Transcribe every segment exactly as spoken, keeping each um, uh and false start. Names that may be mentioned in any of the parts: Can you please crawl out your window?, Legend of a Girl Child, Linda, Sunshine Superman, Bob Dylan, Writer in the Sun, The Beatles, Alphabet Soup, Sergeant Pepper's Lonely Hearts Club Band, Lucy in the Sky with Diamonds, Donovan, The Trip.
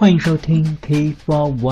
欢迎收听 T 四十一。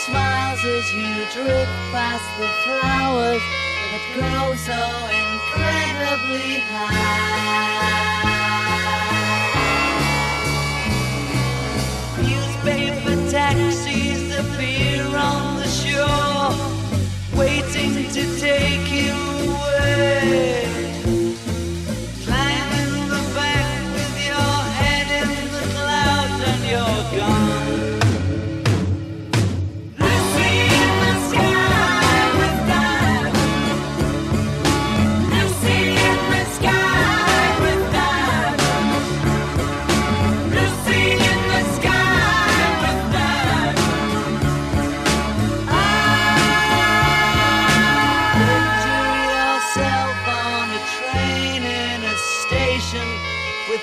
Celebrate. You drift past the flowers that grow so incredibly high. Newspaper taxis appear on the shore, waiting to take you away. Climb in the back with your head in the clouds and you're gone.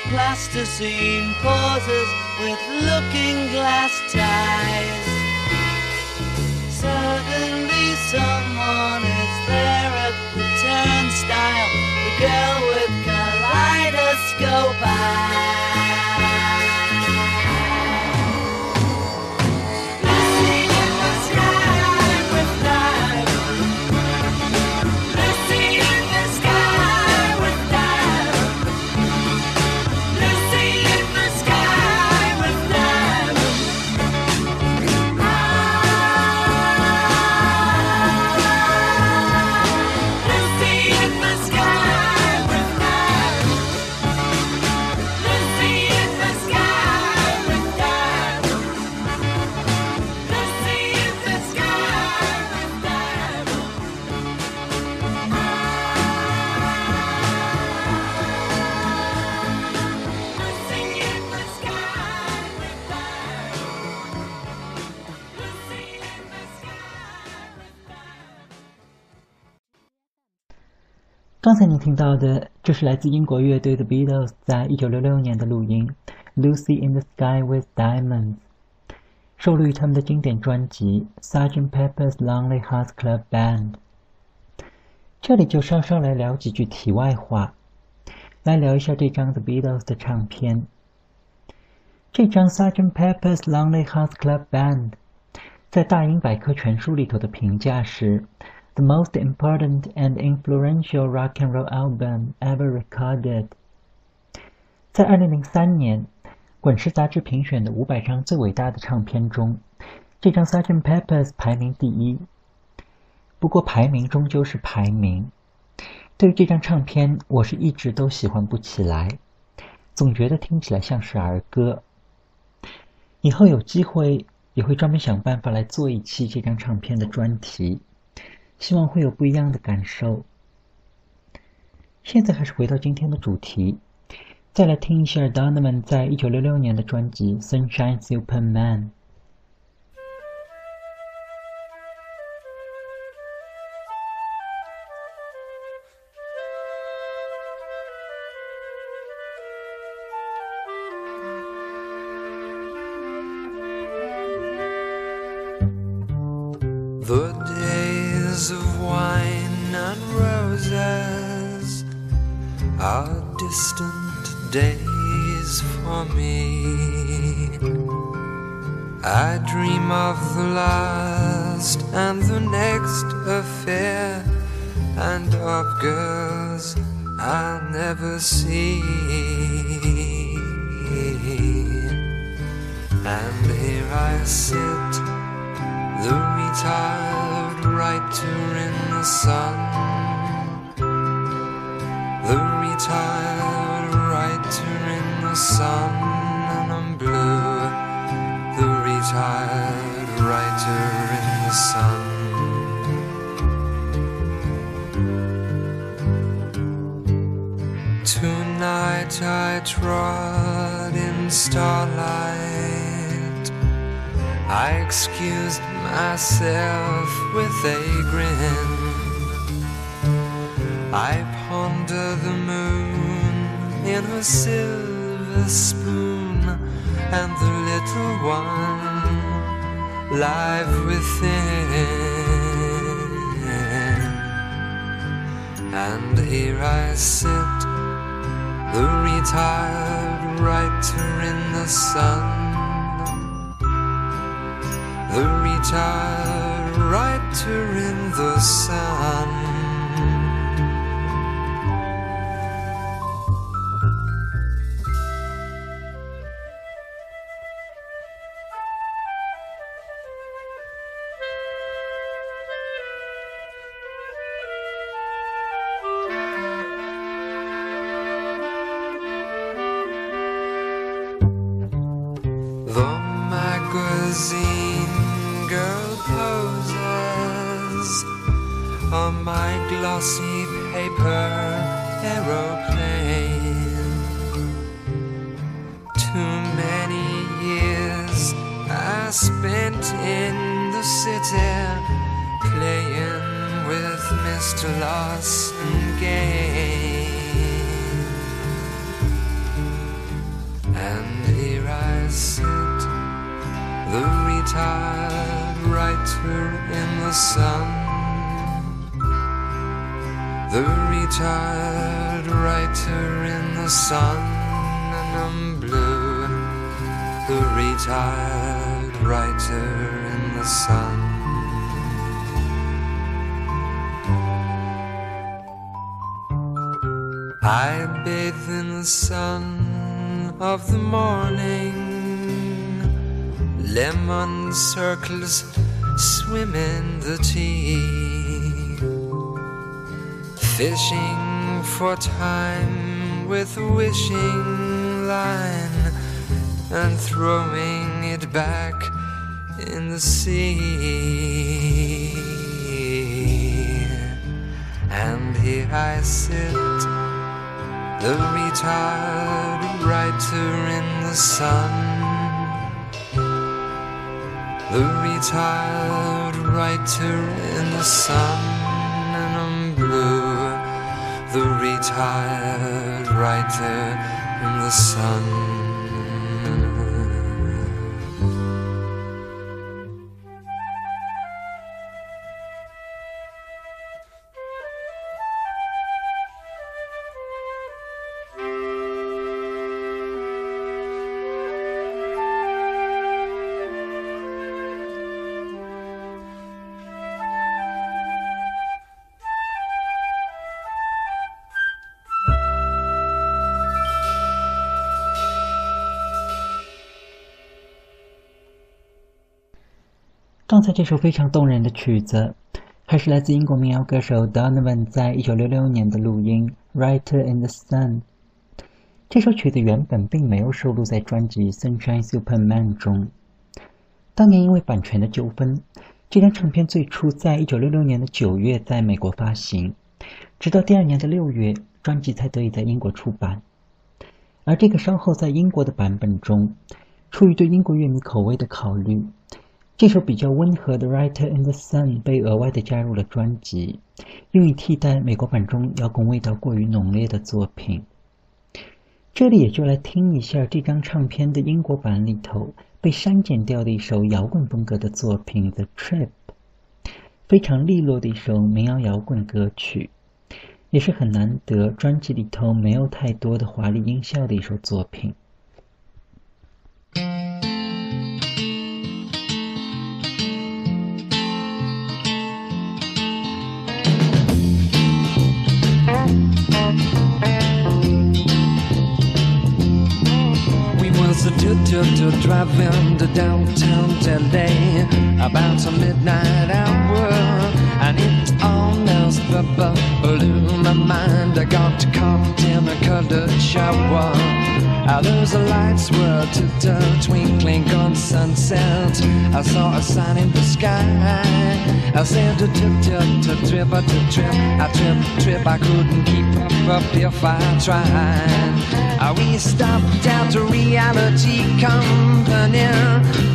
Plasticine pauses with looking glass ties. Suddenly someone is there at the turnstile, the girl with kaleidoscope eyes. 才你听到的就是来自英国乐队 The Beatles 在一九六六年的录音 Lucy in the Sky with Diamonds， 收录于他们的经典专辑 Sergeant Pepper's Lonely Hearts Club Band。 这里就稍稍来聊几句题外话，来聊一下这张 The Beatles 的唱片。这张 Sergeant Pepper's Lonely Hearts Club Band 在大英百科全书里头的评价是 The most important and influential rock and roll album ever recorded。 在二零零三年滚石杂志评选的五百张最伟大的唱片中，这张 Sergeant Pepper's 排名第一。不过排名终究是排名，对于这张唱片我是一直都喜欢不起来，总觉得听起来像是儿歌。以后有机会也会专门想办法来做一期这张唱片的专题，希望会有不一样的感受。现在还是回到今天的主题，再来听一下 Donovan 在一九六六年的专辑 Sunshine Superman。The days of wine and roses are distant days for me. I dream of the last and the next affair, and of girls I'll never see. And here I sit, the retired writer in the sun, the retired writer in the sun, and I'm blue, the retired writer in the sun. Tonight I trod in starlight, I excused myself with a grin. I ponder the moon in her silver spoon, and the little one live within. And here I sit, the retired writer in the sun, the retired writer in the sun. On my glossy paper aeroplane, too many years I spent in the city, playing with Mister Lost and Gain. And here I sit, the retired writer in the sun, the retired writer in the sun, and I'm blue, the retired writer in the sun. I bathe in the sun of the morning, lemon circles swim in the tea, fishing for time with a wishing line, and throwing it back in the sea. And here I sit, the retired writer in the sun, the retired writer in the sun, and I'm blue, the tired right there in the sun.刚才这首非常动人的曲子还是来自英国民谣歌手 Donovan 在一九六六年的录音 Writer in the Sun。 这首曲子原本并没有收录在专辑 Sunshine Superman 中，当年因为版权的纠纷，这张唱片最初在一九六六年的九月在美国发行，直到第二年的六月专辑才得以在英国出版。而这个稍后在英国的版本中，出于对英国乐迷口味的考虑，这首比较温和的 Writer in the Sun 被额外的加入了专辑，用以替代美国版中摇滚味道过于浓烈的作品。这里也就来听一下这张唱片的英国版里头被删减掉的一首摇滚风格的作品 The Trip， 非常利落的一首民谣摇滚歌曲，也是很难得专辑里头没有太多的华丽音效的一首作品。Driving to downtown L A about a midnight hour, and it almost blew my mind. I got caught in a colored shower. Those lights were twinkling, twinkling on sunset. I saw a sign in the sky. I said, "Trip, trip, trip, trip, I trip, trip." I couldn't keep up if I tried. We stopped at a reality company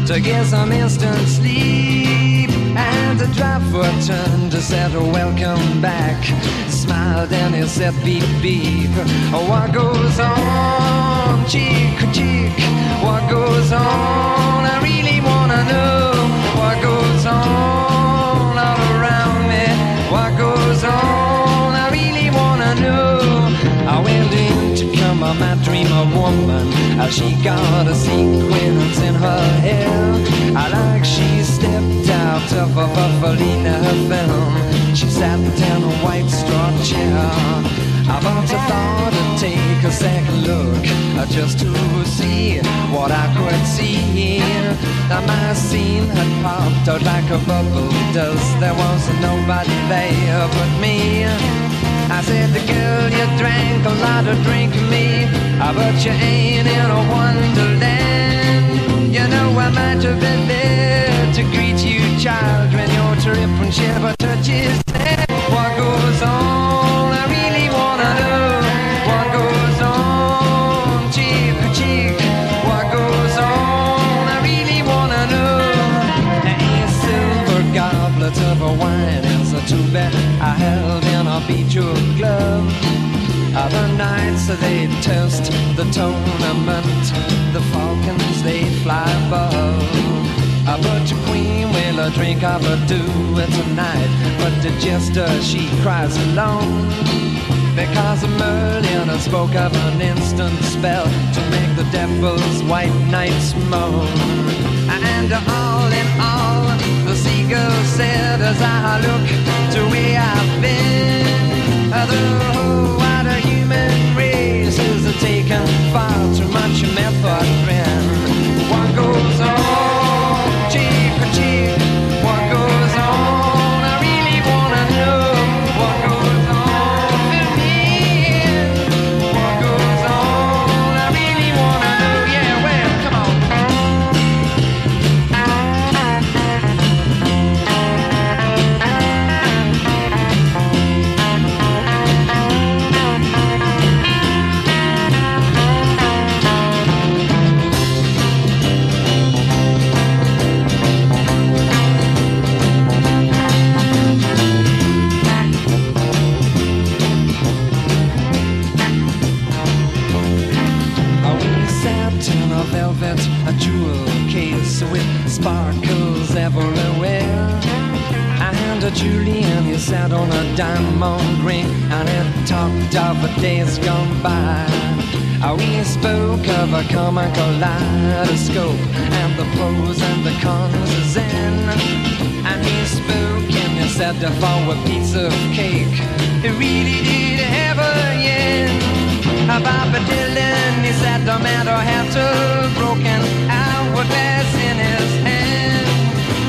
to get some instant sleep, and the driver turned and said, "Welcome back." Smiled and he said, "Beep beep." What goes on, chick chick? What goes on? I really wanna know what goes on all around me. What goes on? I really wanna know. I went in. I might dream a woman, she got a sequence in her hair. I like she stepped out of a Buffalina film. She sat in a white straw chair. I once thought I'd take a second look just to see what I could see. My scene had popped out like a bubble dust. There was nobody there but me. I said, "Girl, you drank a lot of drink of me, but you ain't in a wonderland. You know I might have been there to greet you, child, when your trip and shiver touches land. What goes on? I really wanna know. What goes on, cheek to cheek? What goes on? I really wanna know." A silver goblet of wine is a two-bet I held in a beach of glove. Other nights they toast the tournament, the falcons they fly above. But your queen will a drink of a do it tonight, but the jester she cries alone, because Merlin spoke of an instant spell to make the devil's white knights moan. And all in all, the seagull said, as I look to where I've been, the whole wider human race is taken far too much method friend. What goes on, cheek for cheek? What goes on? I really wanna know. What goes on for me? What goes on? I really wanna know. Yeah, well, come on. with sparkles everywhere. I had a Julian, he sat on a diamond ring, and it talked of the days gone by. We spoke of a common kaleidoscope and the pros and the cons is in. And he spoke and he said to for a piece of cake. It really did have a yen. Bob Dylan, he said no matter how broken, I would pass in his hand.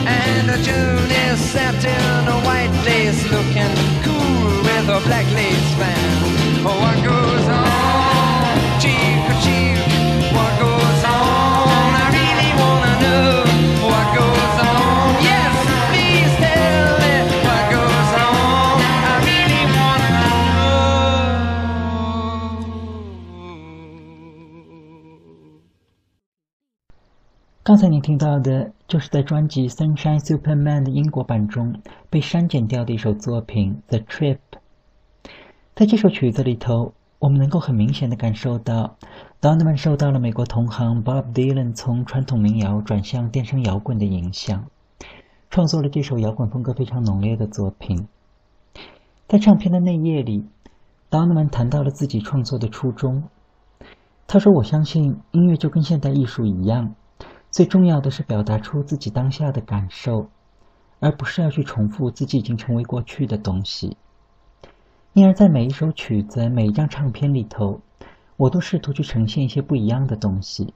And a Julie sat in a white lace looking cool with a black lace fan. Oh, what goes on? Cheek for cheek, what goes on? I really wanna know what goes on. Yes, please tell me what goes on. I really wanna know. 刚才你听到的就是在专辑《Sunshine Superman》的英国版中被删减掉的一首作品《The Trip》。在这首曲子里头，我们能够很明显地感受到 Donovan 受到了美国同行 Bob Dylan 从传统民谣转向电声摇滚的影响，创作了这首摇滚风格非常浓烈的作品。在唱片的内页里， Donovan 谈到了自己创作的初衷。他说，我相信音乐就跟现代艺术一样，最重要的是表达出自己当下的感受，而不是要去重复自己已经成为过去的东西。因而在每一首曲子，每一张唱片里头，我都试图去呈现一些不一样的东西。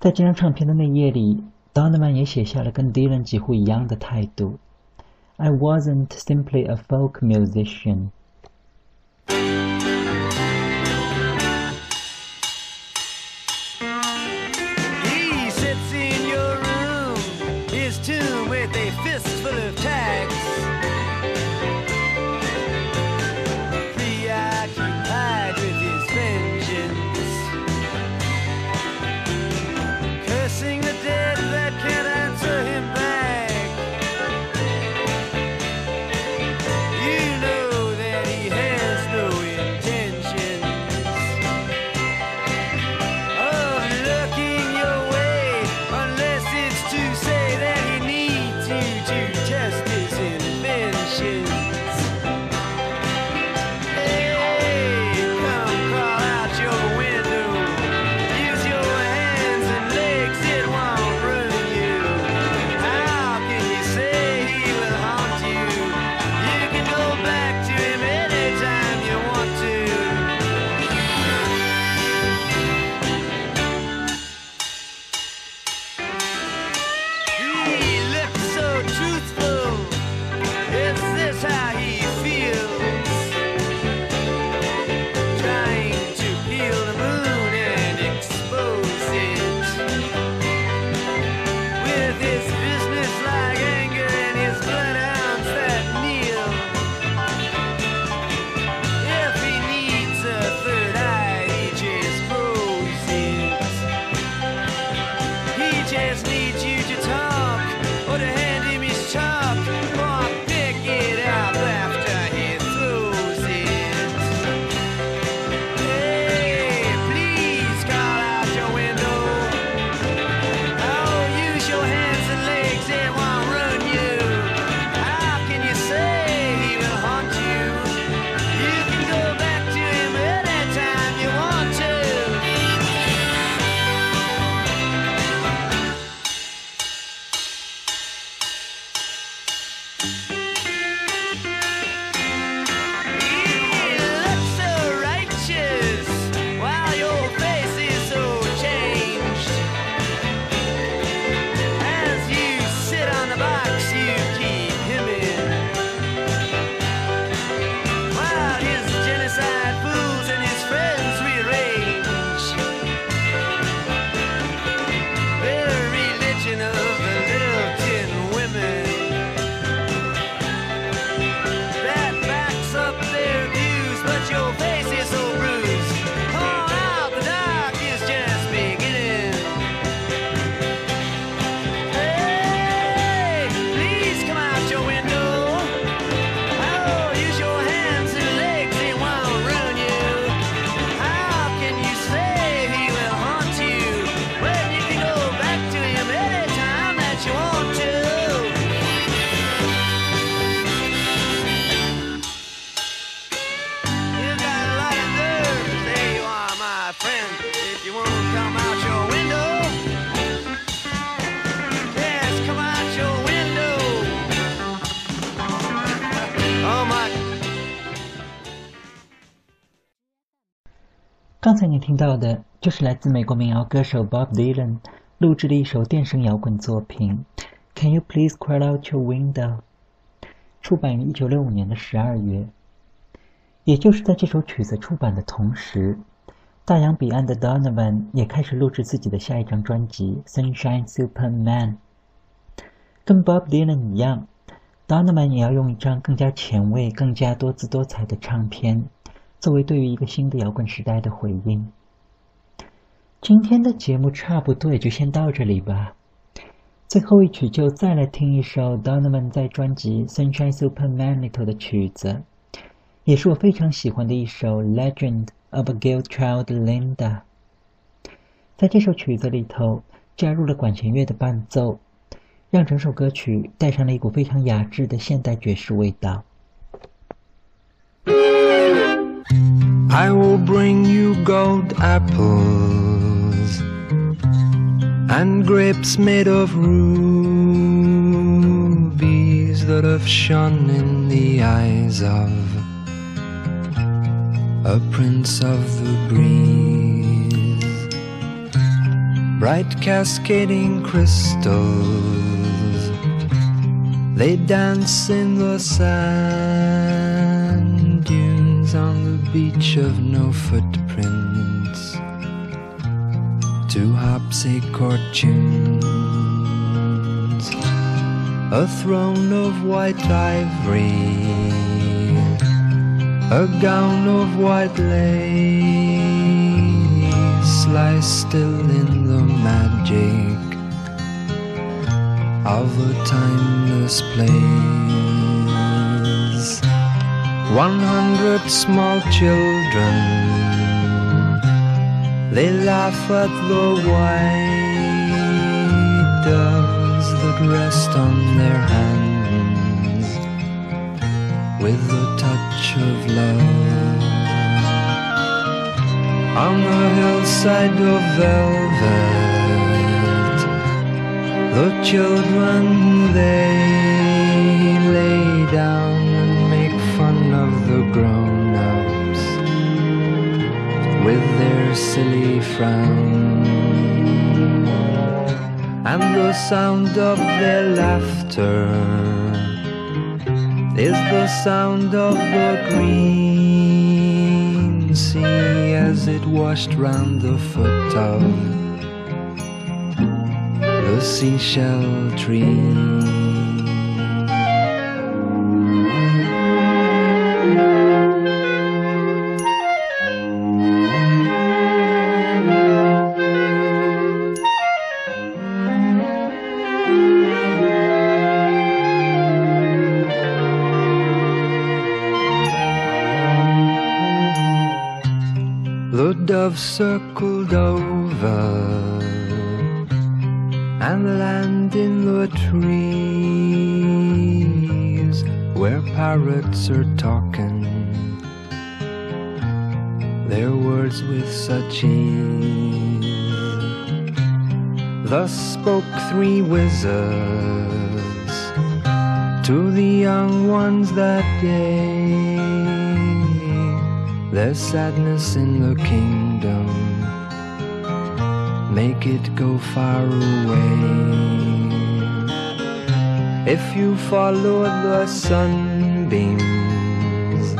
在这张唱片的内页里， Donovan 也写下了跟 Dylan 几乎一样的态度。 I wasn't simply a folk musician. He sits in your room, his tomb with a fistful of tags. friend, if you won't come out your window. Yes, come out your window. Oh my. 刚才你听到的就是来自美国民谣歌手 Bob Dylan 录制的一首电声摇滚作品 Can you please crawl out your window? 出版于一九六五年的十二月。也就是在这首曲子出版的同时，大洋彼岸的 Donovan 也开始录制自己的下一张专辑 Sunshine Superman。 跟 Bob Dylan 一样， Donovan 也要用一张更加前卫、更加多姿多彩的唱片，作为对于一个新的摇滚时代的回应。今天的节目差不多也就先到这里吧，最后一曲就再来听一首 Donovan 在专辑 Sunshine Superman 里头的曲子，也是我非常喜欢的一首 Legend of a Girl Child Linda。 在这首曲子里头加入了管弦乐的伴奏，让整首歌曲带上了一股非常雅致的现代爵士味道。 I will bring you gold apples and grapes made of rubies that have shone in the eyes of a prince of the breeze, bright cascading crystals, they dance in the sand dunes on the beach of no footprints to harpsichord tunes, a throne of white ivory, a gown of white lace lies still in the magic of a timeless place. One hundred small children, they laugh at the white doves that rest on their hands with a touch of love. On the hillside of velvet, the children they lay down and make fun of the grown-ups with their silly frown, and the sound of their laughter is the sound of the green sea as it washed round the foot of the seashell tree. Circled over and land in the trees where parrots are talking their words with such ease. Thus spoke three wizards to the young ones that day, their sadness in the king make it go far away. If you follow the sunbeams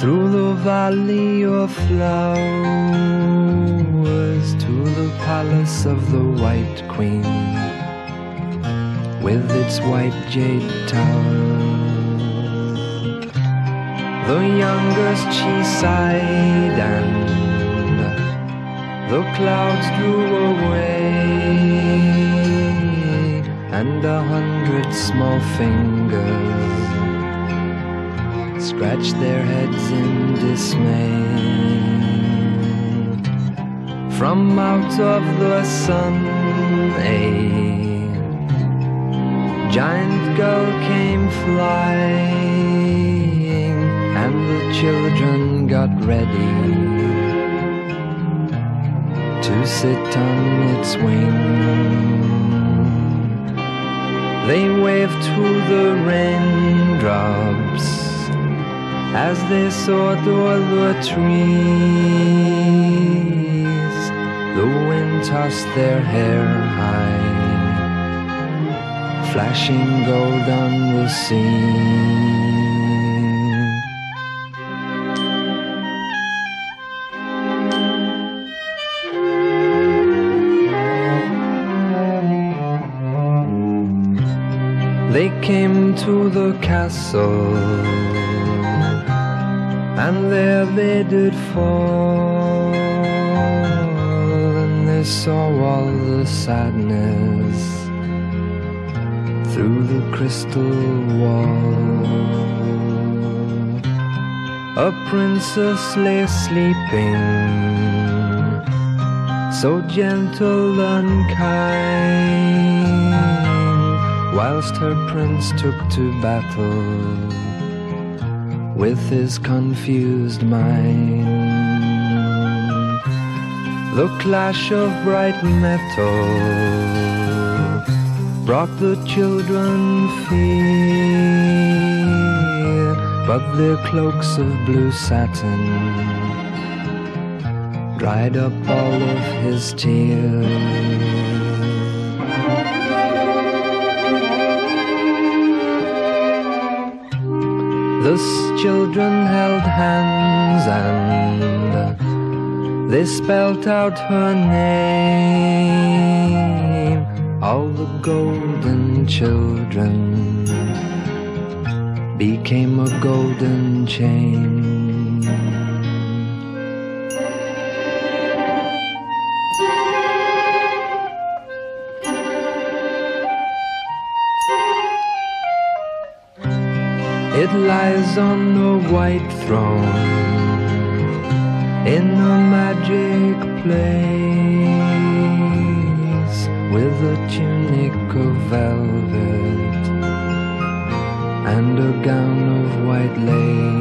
through the valley of flowers to the palace of the White Queen with its white jade towers, the youngest she sighed and the clouds drew away, and a hundred small fingers scratched their heads in dismay. From out of the sun a giant gull came flying, and the children got ready to sit on its wing. They waved to the raindrops as they soared o'er the trees. The wind tossed their hair high, flashing gold on the sea. They came to the castle, and there they did fall, and they saw all the sadness through the crystal wall. A princess lay sleeping, so gentle and kind, whilst her prince took to battle with his confused mind. The clash of bright metal brought the children fear, but their cloaks of blue satin dried up all of his tears. The children held hands and they spelt out her name. All the golden children became a golden chain. It lies on the white throne in a magic place, with a tunic of velvet and a gown of white lace.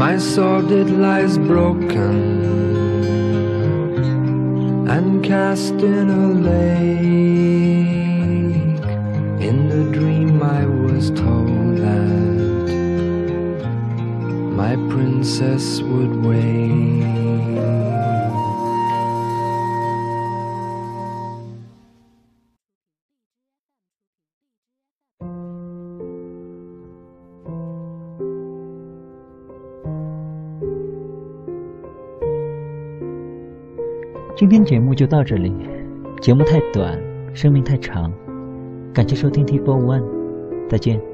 My sword it lies broken and cast in a lake. In the dream I was told that my princess would wait.今天节目就到这里，节目太短，生命太长，感谢收听 T 四十一，再见。